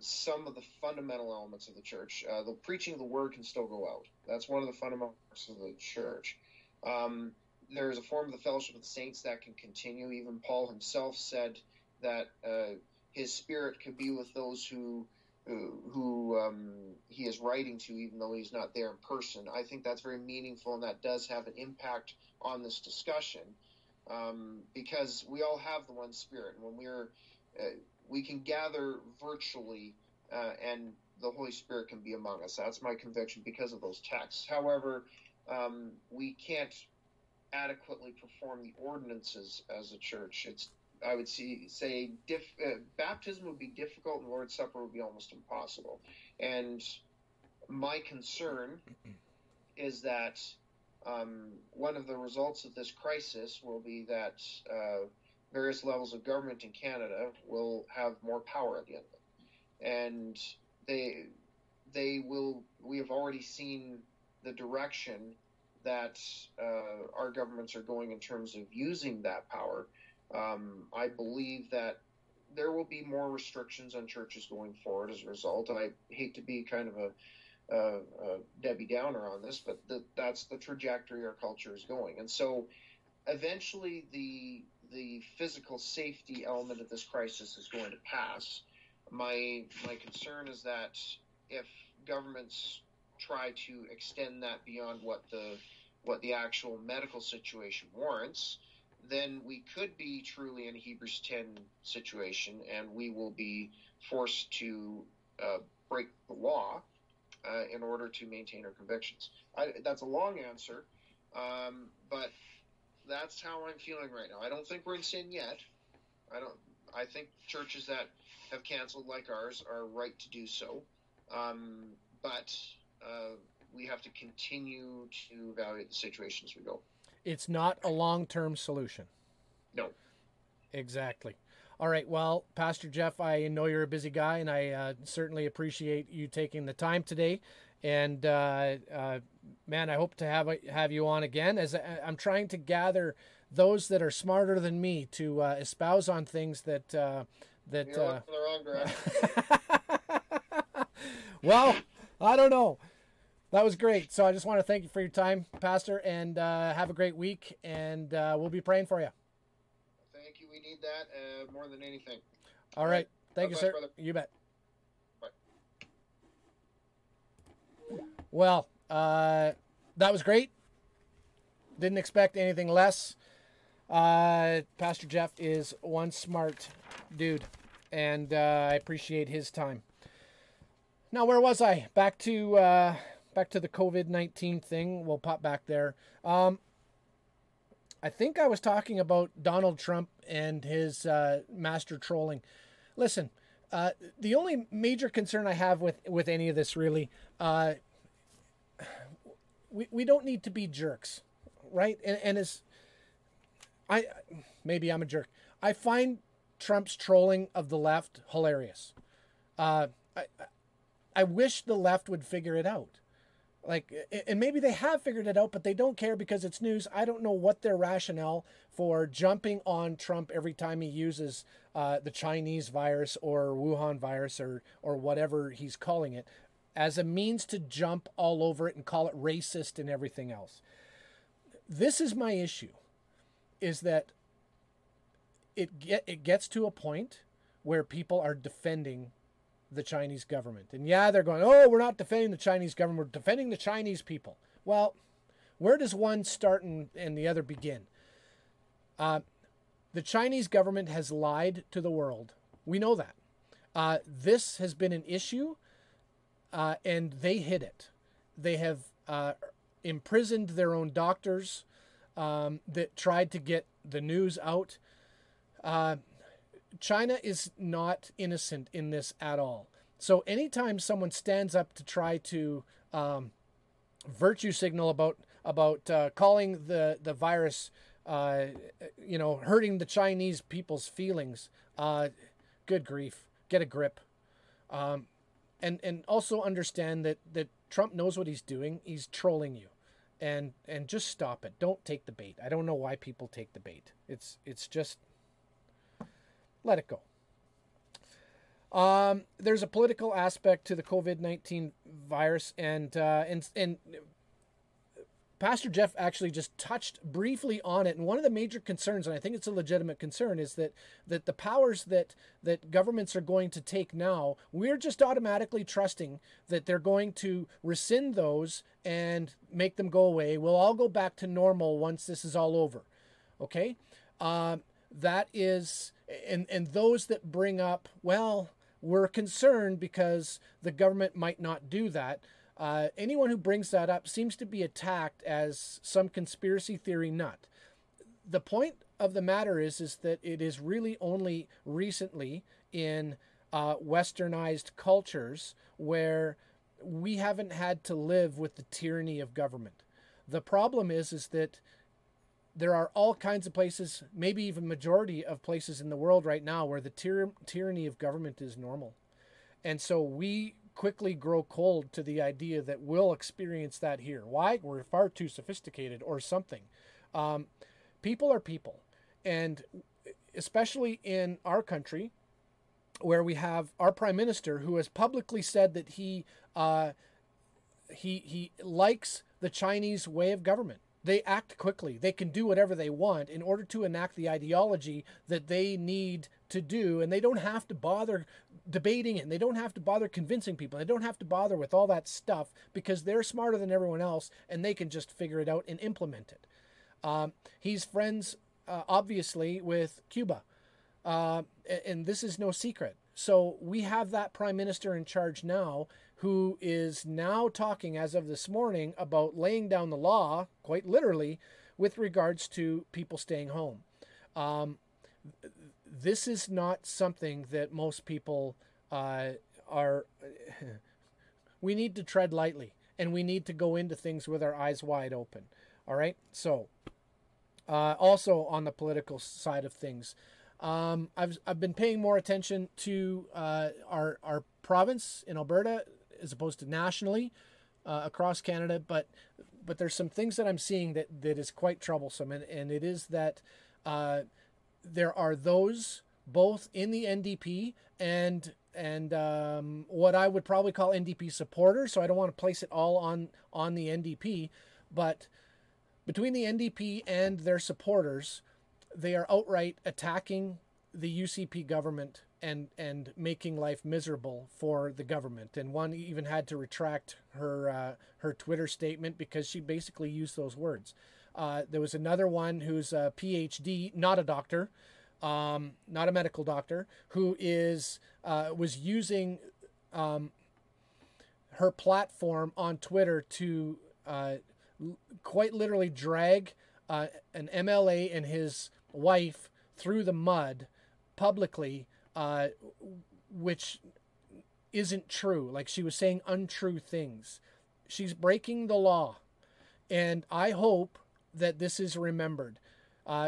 some of the fundamental elements of the church. The preaching of the word can still go out. That's one of the fundamentals of the church. There is a form of the fellowship of the saints that can continue. Even Paul himself said that his spirit could be with those who he is writing to, even though he's not there in person. I think that's very meaningful, and that does have an impact on this discussion, because we all have the one spirit. And when we can gather virtually, and the Holy Spirit can be among us. That's my conviction because of those texts. However, we can't adequately perform the ordinances as a church. Baptism would be difficult and Lord's Supper would be almost impossible. And my concern is that one of the results of this crisis will be that various levels of government in Canada will have more power at the end of it. And we have already seen the direction that our governments are going in terms of using that power. I believe that there will be more restrictions on churches going forward as a result. And I hate to be kind of a Debbie Downer on this, but that's the trajectory our culture is going. And so eventually the physical safety element of this crisis is going to pass. My concern is that if governments try to extend that beyond what the actual medical situation warrants, then we could be truly in a Hebrews 10 situation, and we will be forced to break the law in order to maintain our convictions. That's a long answer, but that's how I'm feeling right now. I don't think we're in sin yet. I think churches that have canceled like ours are right to do so, but we have to continue to evaluate the situation as we go. It's not a long-term solution. No. Exactly. All right. Well, Pastor Jeff, I know you're a busy guy, and I certainly appreciate you taking the time today. And man, I hope to have you on again. As I'm trying to gather those that are smarter than me to espouse on things that. You're on the wrong direction. Well, I don't know. That was great. So I just want to thank you for your time, Pastor, and have a great week, and we'll be praying for you. Thank you. We need that more than anything. All right. Thank you, sir. Brother. You bet. Bye. Well, that was great. Didn't expect anything less. Pastor Jeff is one smart dude, and I appreciate his time. Now, where was I? Back to the COVID-19 thing. We'll pop back there. I think I was talking about Donald Trump and his master trolling. Listen, the only major concern I have with any of this, really, we don't need to be jerks, right? And as maybe I'm a jerk. I find Trump's trolling of the left hilarious. I wish the left would figure it out. Like, and maybe they have figured it out, but they don't care because it's news. I don't know what their rationale for jumping on Trump every time he uses the Chinese virus or Wuhan virus or whatever he's calling it as a means to jump all over it and call it racist and everything else. This is my issue, is that it gets to a point where people are defending the Chinese government. And yeah, they're going, oh, we're not defending the Chinese government, we're defending the Chinese people. Well, where does one start and the other begin? The Chinese government has lied to the world. We know that. This has been an issue, and they hid it. They have imprisoned their own doctors that tried to get the news out. China is not innocent in this at all. So anytime someone stands up to try to virtue signal about calling the virus, hurting the Chinese people's feelings, good grief, get a grip. And also understand that Trump knows what he's doing. He's trolling you. And just stop it. Don't take the bait. I don't know why people take the bait. It's just... let it go. There's a political aspect to the COVID-19 virus, and Pastor Jeff actually just touched briefly on it. And one of the major concerns, and I think it's a legitimate concern, is that the powers that governments are going to take now, we're just automatically trusting that they're going to rescind those and make them go away. We'll all go back to normal once this is all over. Okay? That is... And those that bring up, well, we're concerned because the government might not do that. Anyone who brings that up seems to be attacked as some conspiracy theory nut. The point of the matter is that it is really only recently in westernized cultures where we haven't had to live with the tyranny of government. The problem is that there are all kinds of places, maybe even majority of places in the world right now, where the tyranny of government is normal. And so we quickly grow cold to the idea that we'll experience that here. Why? We're far too sophisticated or something. People are people. And especially in our country, where we have our prime minister who has publicly said that he likes the Chinese way of government. They act quickly. They can do whatever they want in order to enact the ideology that they need to do. And they don't have to bother debating it. And they don't have to bother convincing people. They don't have to bother with all that stuff because they're smarter than everyone else and they can just figure it out and implement it. He's friends, obviously, with Cuba. And this is no secret. So we have that prime minister in charge now, who is now talking, as of this morning, about laying down the law, quite literally, with regards to people staying home. This is not something that most people are... We need to tread lightly, and we need to go into things with our eyes wide open. All right? So, also on the political side of things, I've been paying more attention to our province in Alberta, as opposed to nationally across Canada, but there's some things that I'm seeing that is quite troublesome, and it is that there are those both in the NDP and and what I would probably call NDP supporters, so I don't want to place it all on the NDP, but between the NDP and their supporters, they are outright attacking the UCP government and making life miserable for the government. And one even had to retract her her Twitter statement because she basically used those words. There was another one who's a PhD, not a doctor, not a medical doctor, who is was using her platform on Twitter to quite literally drag an MLA and his wife through the mud publicly, which isn't true. Like, she was saying untrue things. She's breaking the law, and I hope that this is remembered.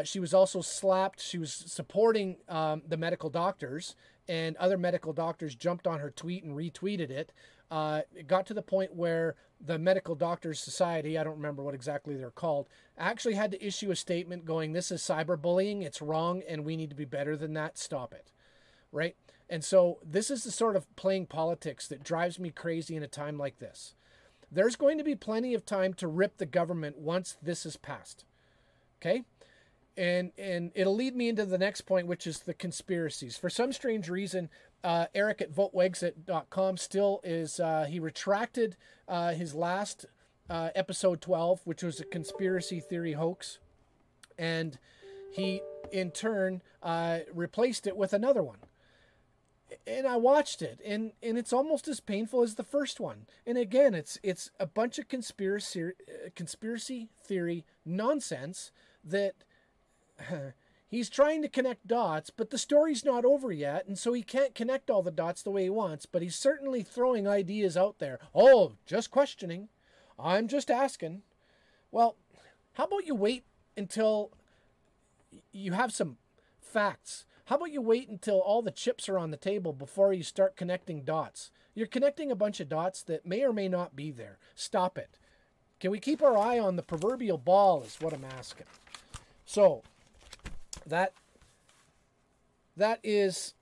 She was also slapped. She was supporting the medical doctors, and other medical doctors jumped on her tweet and retweeted it. It got to the point where the Medical Doctors Society, I don't remember what exactly they're called, actually had to issue a statement going, this is cyberbullying, it's wrong, and we need to be better than that, stop it, right? And so this is the sort of playing politics that drives me crazy in a time like this. There's going to be plenty of time to rip the government once this is passed, okay? And it'll lead me into the next point, which is the conspiracies. For some strange reason, Eric at votewexit.com still is, he retracted his last episode 12, which was a conspiracy theory hoax. And he, in turn, replaced it with another one. And I watched it, and it's almost as painful as the first one. And again, it's a bunch of conspiracy theory nonsense that... He's trying to connect dots, but the story's not over yet, and so he can't connect all the dots the way he wants, but he's certainly throwing ideas out there. Oh, just questioning. I'm just asking. Well, how about you wait until you have some facts? How about you wait until all the chips are on the table before you start connecting dots? You're connecting a bunch of dots that may or may not be there. Stop it. Can we keep our eye on the proverbial ball is what I'm asking. So... That is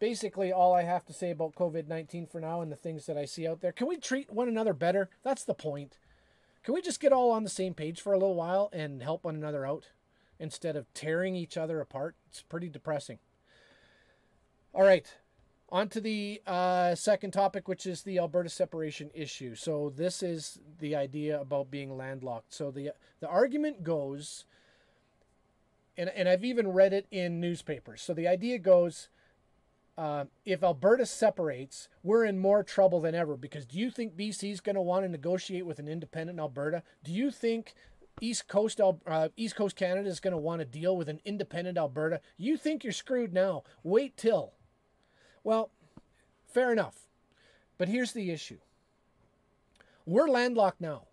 basically all I have to say about COVID-19 for now and the things that I see out there. Can we treat one another better? That's the point. Can we just get all on the same page for a little while and help one another out instead of tearing each other apart? It's pretty depressing. All right, on to the second topic, which is the Alberta separation issue. So this is the idea about being landlocked. So the argument goes... And I've even read it in newspapers. So the idea goes, if Alberta separates, we're in more trouble than ever. Because do you think BC is going to want to negotiate with an independent Alberta? Do you think East Coast Canada is going to want to deal with an independent Alberta? You think you're screwed now. Wait till. Well, fair enough. But here's the issue. We're landlocked now.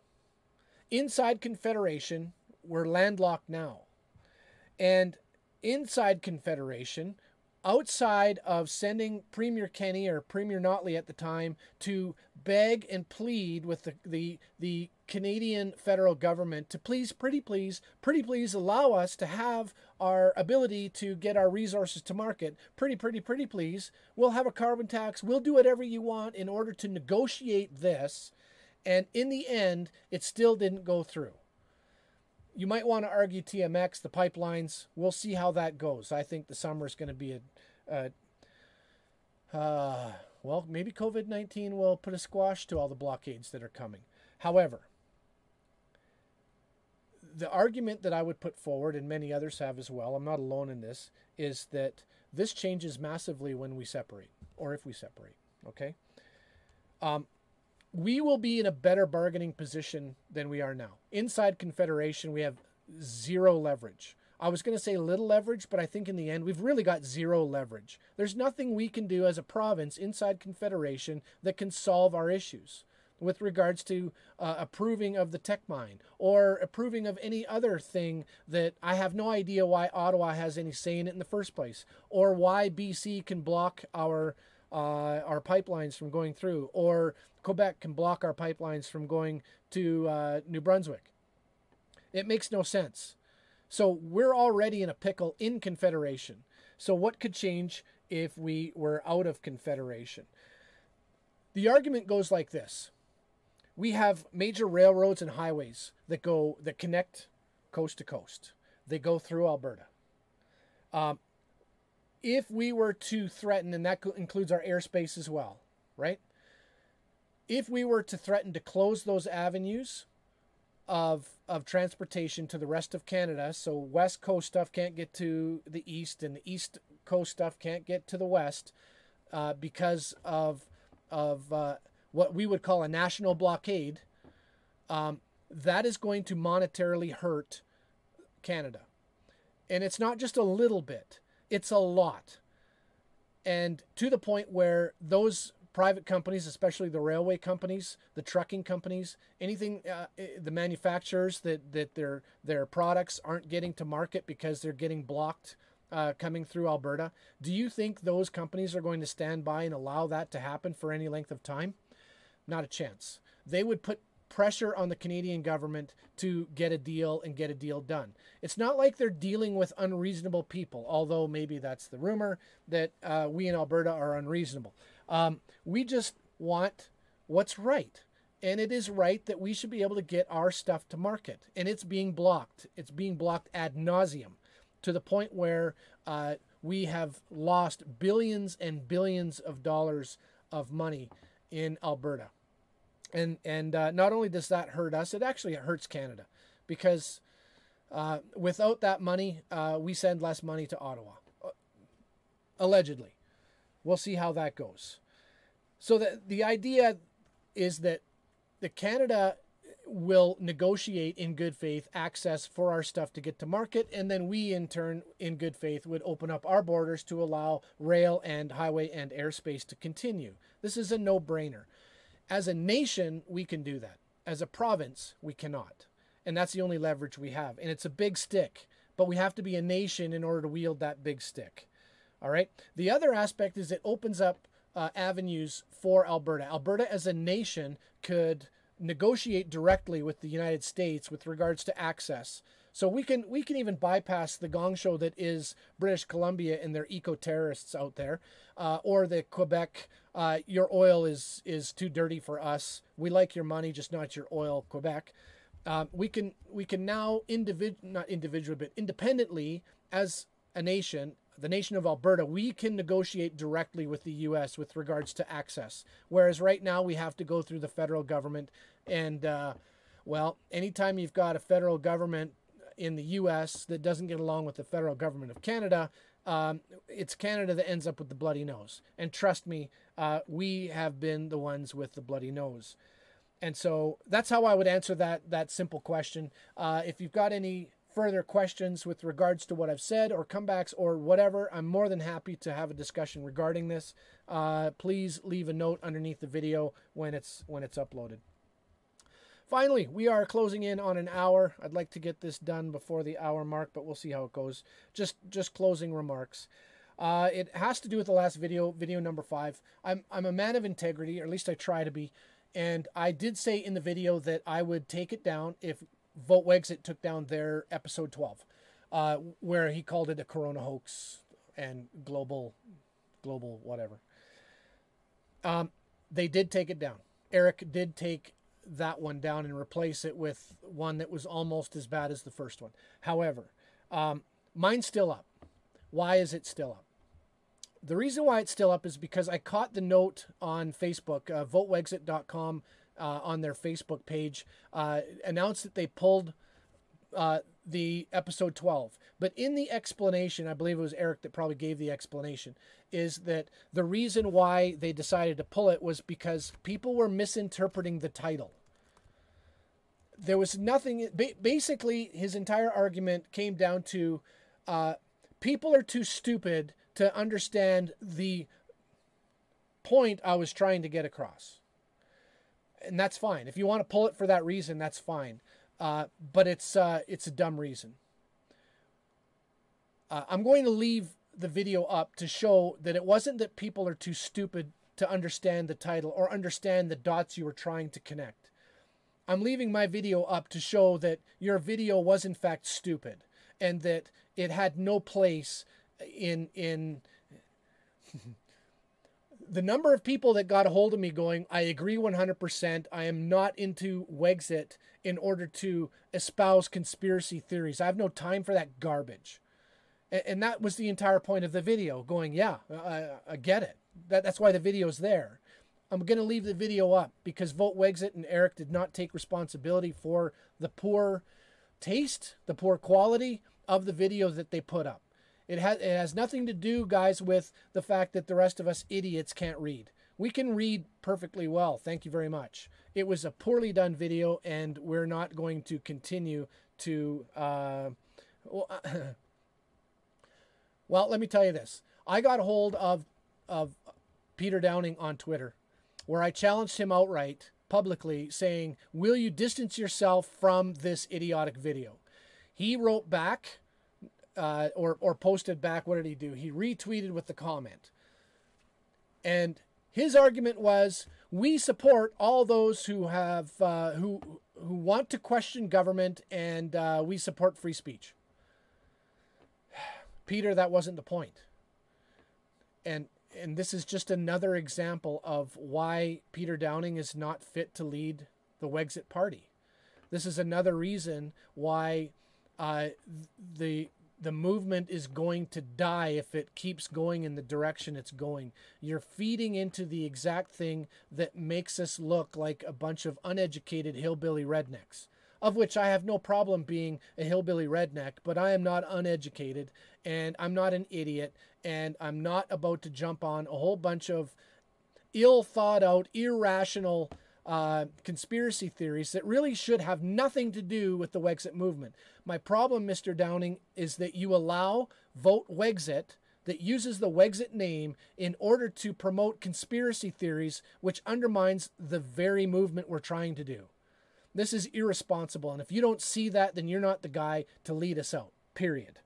Inside Confederation, we're landlocked now. And inside Confederation, outside of sending Premier Kenney or Premier Notley at the time to beg and plead with the Canadian federal government to pretty please allow us to have our ability to get our resources to market, pretty please, we'll have a carbon tax, we'll do whatever you want in order to negotiate this, and in the end, it still didn't go through. You might want to argue TMX, the pipelines. We'll see how that goes. I think the summer is going to be well, maybe COVID-19 will put a squash to all the blockades that are coming. However, the argument that I would put forward, and many others have as well, I'm not alone in this, is that this changes massively when we separate, or if we separate, okay? We will be in a better bargaining position than we are now. Inside Confederation, we have zero leverage. I was going to say little leverage, but I think in the end, we've really got zero leverage. There's nothing we can do as a province inside Confederation that can solve our issues with regards to approving of the tech mine or approving of any other thing that I have no idea why Ottawa has any say in it in the first place, or why BC can block our pipelines from going through, or Quebec can block our pipelines from going to New Brunswick. It makes no sense. So we're already in a pickle in Confederation. So what could change if we were out of Confederation. The argument goes like this. We have major railroads and highways that connect coast to coast. They go through Alberta. If we were to threaten, and that includes our airspace as well, right? If we were to threaten to close those avenues of transportation to the rest of Canada, so West Coast stuff can't get to the East and the East Coast stuff can't get to the West because of what we would call a national blockade, that is going to monetarily hurt Canada. And it's not just a little bit, it's a lot. And to the point where those private companies, especially the railway companies, the trucking companies, anything, the manufacturers that their products aren't getting to market because they're getting blocked coming through Alberta, do you think those companies are going to stand by and allow that to happen for any length of time? Not a chance. They would put pressure on the Canadian government to get a deal and get a deal done. It's not like they're dealing with unreasonable people, although maybe that's the rumor that we in Alberta are unreasonable. We just want what's right. And it is right that we should be able to get our stuff to market. And it's being blocked. It's being blocked ad nauseum to the point where we have lost billions and billions of dollars of money in Alberta. And not only does that hurt us, it hurts Canada. Because without that money, we send less money to Ottawa. Allegedly. We'll see how that goes. So the idea is that Canada will negotiate in good faith access for our stuff to get to market, and then we, in turn, in good faith, would open up our borders to allow rail and highway and airspace to continue. This is a no-brainer. As a nation, we can do that. As a province, we cannot. And that's the only leverage we have. And it's a big stick, but we have to be a nation in order to wield that big stick. All right. The other aspect is it opens up avenues for Alberta. Alberta as a nation could negotiate directly with the United States with regards to access. So we can even bypass the gong show that is British Columbia and their eco-terrorists out there, or the Quebec, your oil is too dirty for us. We like your money, just not your oil, Quebec. We can now independently as a nation, the nation of Alberta, we can negotiate directly with the U.S. with regards to access. Whereas right now we have to go through the federal government. And, well, anytime you've got a federal government in the U.S. that doesn't get along with the federal government of Canada, it's Canada that ends up with the bloody nose. And trust me, we have been the ones with the bloody nose. And so that's how I would answer that simple question. If you've got any further questions with regards to what I've said or comebacks or whatever, I'm more than happy to have a discussion regarding this. Please leave a note underneath the video when it's uploaded. Finally, we are closing in on an hour. I'd like to get this done before the hour mark, but we'll see how it goes. Just closing remarks. It has to do with the last video number 5. I'm a man of integrity, or at least I try to be, and I did say in the video that I would take it down if Vote Wexit took down their episode 12, where he called it a corona hoax and global whatever. They did take it down. Eric did take that one down and replace it with one that was almost as bad as the first one. However, mine's still up. Why is it still up? The reason why it's still up is because I caught the note on Facebook, votewexit.com, on their Facebook page, announced that they pulled the episode 12. But in the explanation, I believe it was Eric that probably gave the explanation, is that the reason why they decided to pull it was because people were misinterpreting the title. There was nothing... Basically, his entire argument came down to people are too stupid to understand the point I was trying to get across. And that's fine. If you want to pull it for that reason, that's fine. But it's a dumb reason. I'm going to leave the video up to show that it wasn't that people are too stupid to understand the title or understand the dots you were trying to connect. I'm leaving my video up to show that your video was in fact stupid and that it had no place in The number of people that got a hold of me going, I agree 100%. I am not into Wexit in order to espouse conspiracy theories. I have no time for that garbage. And that was the entire point of the video, going, yeah, I get it. That's why the video's there. I'm going to leave the video up because Vote Wexit and Eric did not take responsibility for the poor taste, the poor quality of the video that they put up. It has nothing to do, guys, with the fact that the rest of us idiots can't read. We can read perfectly well. Thank you very much. It was a poorly done video, and we're not going to continue to... Well, let me tell you this. I got hold of Peter Downing on Twitter, where I challenged him outright, publicly, saying, will you distance yourself from this idiotic video? He wrote back... or posted back, what did he do? He retweeted with the comment. And his argument was, we support all those who have who want to question government, and we support free speech. Peter, that wasn't the point. And this is just another example of why Peter Downing is not fit to lead the Wexit Party. This is another reason why the movement is going to die if it keeps going in the direction it's going. You're feeding into the exact thing that makes us look like a bunch of uneducated hillbilly rednecks, of which I have no problem being a hillbilly redneck, but I am not uneducated, and I'm not an idiot, and I'm not about to jump on a whole bunch of ill-thought-out, irrational conspiracy theories that really should have nothing to do with the Wexit movement. My problem, Mr. Downing, is that you allow Vote Wexit, that uses the Wexit name, in order to promote conspiracy theories, which undermines the very movement we're trying to do. This is irresponsible, and if you don't see that, then you're not the guy to lead us out, period.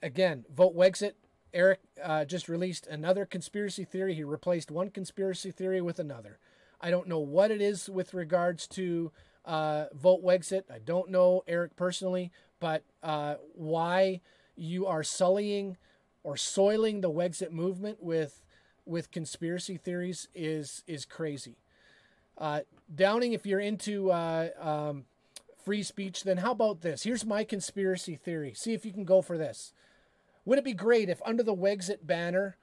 Again, Vote Wexit. Eric just released another conspiracy theory. He replaced one conspiracy theory with another. I don't know what it is with regards to Vote Wexit. I don't know Eric personally, but why you are sullying or soiling the Wexit movement with conspiracy theories is crazy. Downing, if you're into free speech, then how about this? Here's my conspiracy theory. See if you can go for this. Would it be great if under the Wexit banner,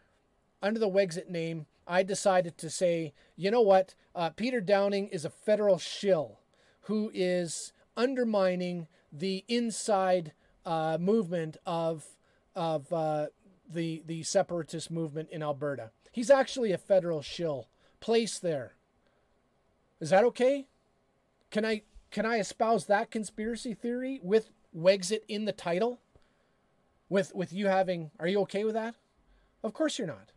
under the Wexit name, I decided to say, you know what, Peter Downing is a federal shill who is undermining the inside movement of the separatist movement in Alberta. He's actually a federal shill placed there. Is that okay? Can I espouse that conspiracy theory with Wexit in the title? With you having, are you okay with that? Of course you're not.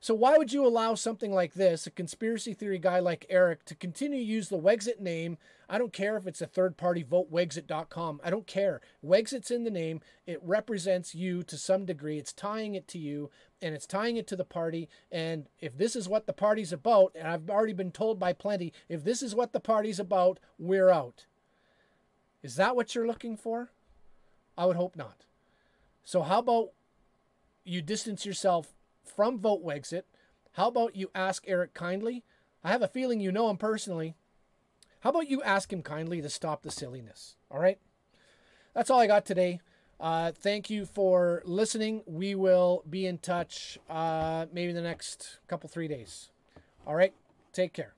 So why would you allow something like this, a conspiracy theory guy like Eric, to continue to use the Wexit name? I don't care if it's a third party, votewexit.com. I don't care. Wexit's in the name. It represents you to some degree. It's tying it to you, and it's tying it to the party. And if this is what the party's about, and I've already been told by plenty, if this is what the party's about, we're out. Is that what you're looking for? I would hope not. So how about you distance yourself from Vote Wexit? How about you ask Eric kindly? I have a feeling you know him personally. How about you ask him kindly to stop the silliness? All right? That's all I got today. Thank you for listening. We will be in touch maybe in the next couple, 3 days. All right? Take care.